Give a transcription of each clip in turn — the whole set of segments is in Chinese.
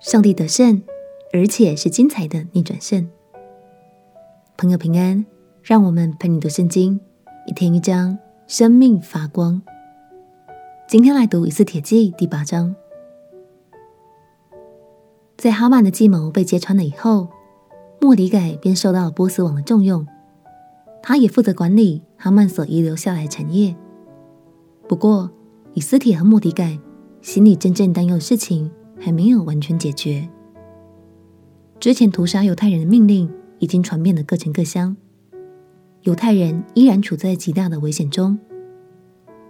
上帝得胜，而且是精彩的逆转胜。朋友平安，让我们陪你读圣经，一天一章，生命发光。今天来读以斯帖记第8章。在哈曼的计谋被揭穿了以后，末底改便受到波斯王的重用，他也负责管理哈曼所遗留下来的产业。不过以斯帖和末底改心里真正担忧的事情还没有完全解决。之前屠杀犹太人的命令已经传遍了各城各乡，犹太人依然处在极大的危险中。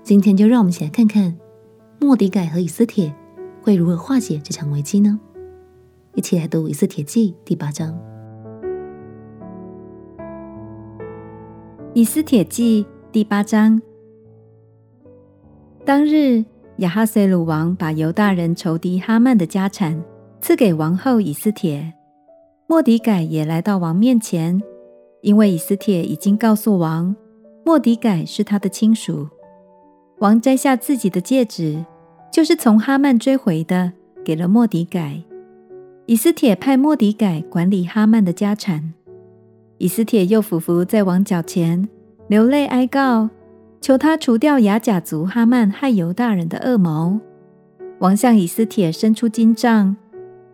今天就让我们一起来看看末底改和以斯帖会如何化解这场危机呢？一起来读以斯帖记第8章。以斯帖记第8章。当日亚哈随鲁王把犹大人仇敌哈曼的家产赐给王后以斯帖，末底改也来到王面前，因为以斯帖已经告诉王末底改是他的亲属。王摘下自己的戒指，就是从哈曼追回的，给了末底改。以斯帖派末底改管理哈曼的家产。以斯帖又俯伏在王脚前，流泪哀告，求他除掉亚甲族哈曼害犹大人的恶谋。王向以斯帖伸出金杖，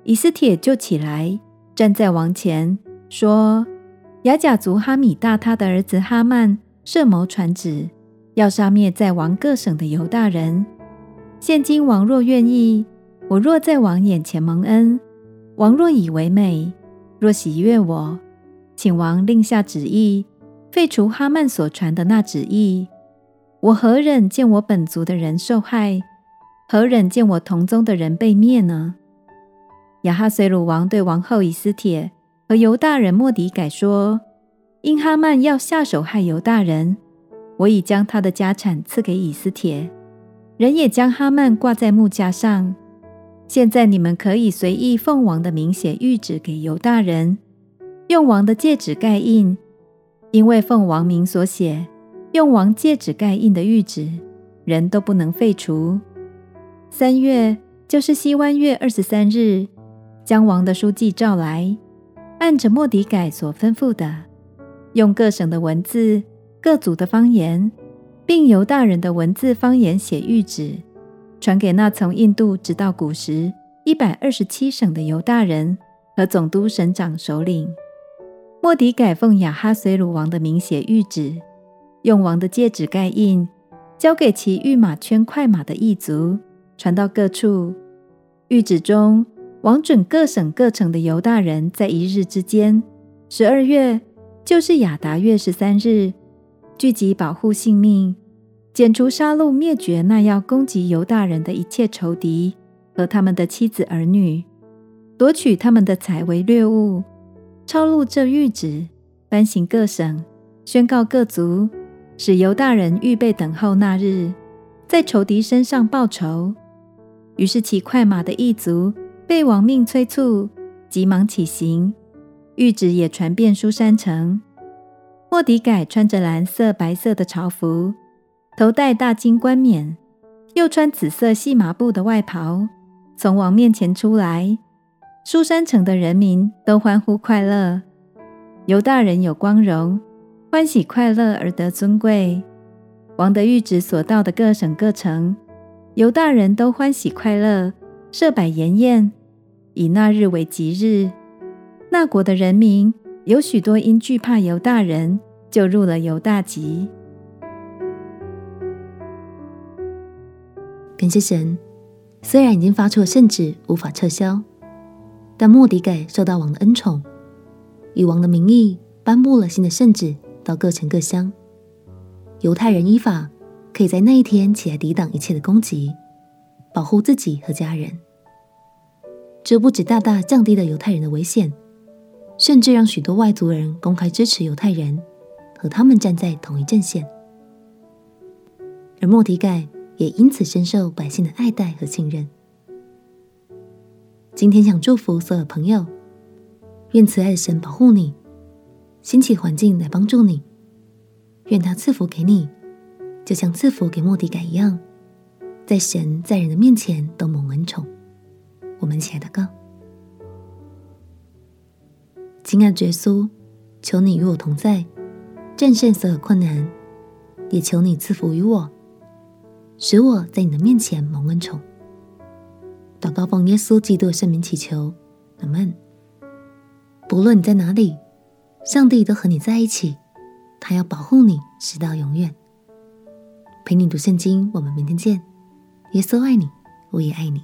以斯帖就起来站在王前，说：亚甲族哈米大他的儿子哈曼设谋传旨，要杀灭在王各省的犹大人。现今王若愿意，我若在王眼前蒙恩，王若以为美，若喜悦我，请王令下旨意，废除哈曼所传的那旨意。我何忍见我本族的人受害，何忍见我同宗的人被灭呢？亚哈随鲁王对王后以斯帖和犹大人末底改说：因哈曼要下手害犹大人，我已将他的家产赐给以斯帖，人也将哈曼挂在木架上。现在你们可以随意奉王的名写谕旨给犹大人，用王的戒指盖印，因为奉王名所写、用王戒指盖印的谕旨，人都不能废除。3月，就是西湾月23日，将王的书记召来，按着末底改所吩咐的，用各省的文字、各族的方言，并犹大人的文字方言写谕旨，传给那从印度直到古时127省的犹大人和总督省长首领。末底改奉亚哈随鲁王的名写谕旨，用王的戒指盖印，交给骑御马圈快马的异族，传到各处。谕旨中，王准各省各城的犹大人在一日之间，12月，就是亚达月13日，聚集保护性命，剪除杀戮灭绝那要攻击犹大人的一切仇敌和他们的妻子儿女，夺取他们的财为掠物。抄录这谕旨，颁行各省，宣告各族，使犹大人预备等候那日，在仇敌身上报仇。于是骑快马的异族被王命催促，急忙起行，谕旨也传遍书珊城。末底改穿着蓝色白色的朝服，头戴大金冠冕，又穿紫色细麻布的外袍，从王面前出来。书珊城的人民都欢呼快乐，犹大人有光荣，欢喜快乐而得尊贵。王的谕旨所到的各省各城，犹大人都欢喜快乐，设摆筵宴，以那日为吉日。那国的人民有许多因惧怕犹大人，就入了犹大籍。感谢神，虽然已经发出了圣旨无法撤销，但末底改受到王的恩宠，以王的名义颁布了新的圣旨到各城各乡。犹太人依法可以在那一天起来抵挡一切的攻击，保护自己和家人。这不只大大降低了犹太人的危险，甚至让许多外族人公开支持犹太人，和他们站在同一阵线。而末底改也因此深受百姓的爱戴和信任。今天想祝福所有朋友，愿慈爱的神保护你，兴起环境来帮助你，愿他赐福给你，就像赐福给末底改一样，在神在人的面前都蒙恩宠。我们一起来祷告。亲爱的耶稣，求你与我同在，战胜所有困难，也求你赐福于我，使我在你的面前蒙恩宠。祷告奉耶稣基督的圣名祈求，阿们。不论你在哪里，上帝都和你在一起，他要保护你直到永远。陪你读圣经，我们明天见。耶稣爱你，我也爱你。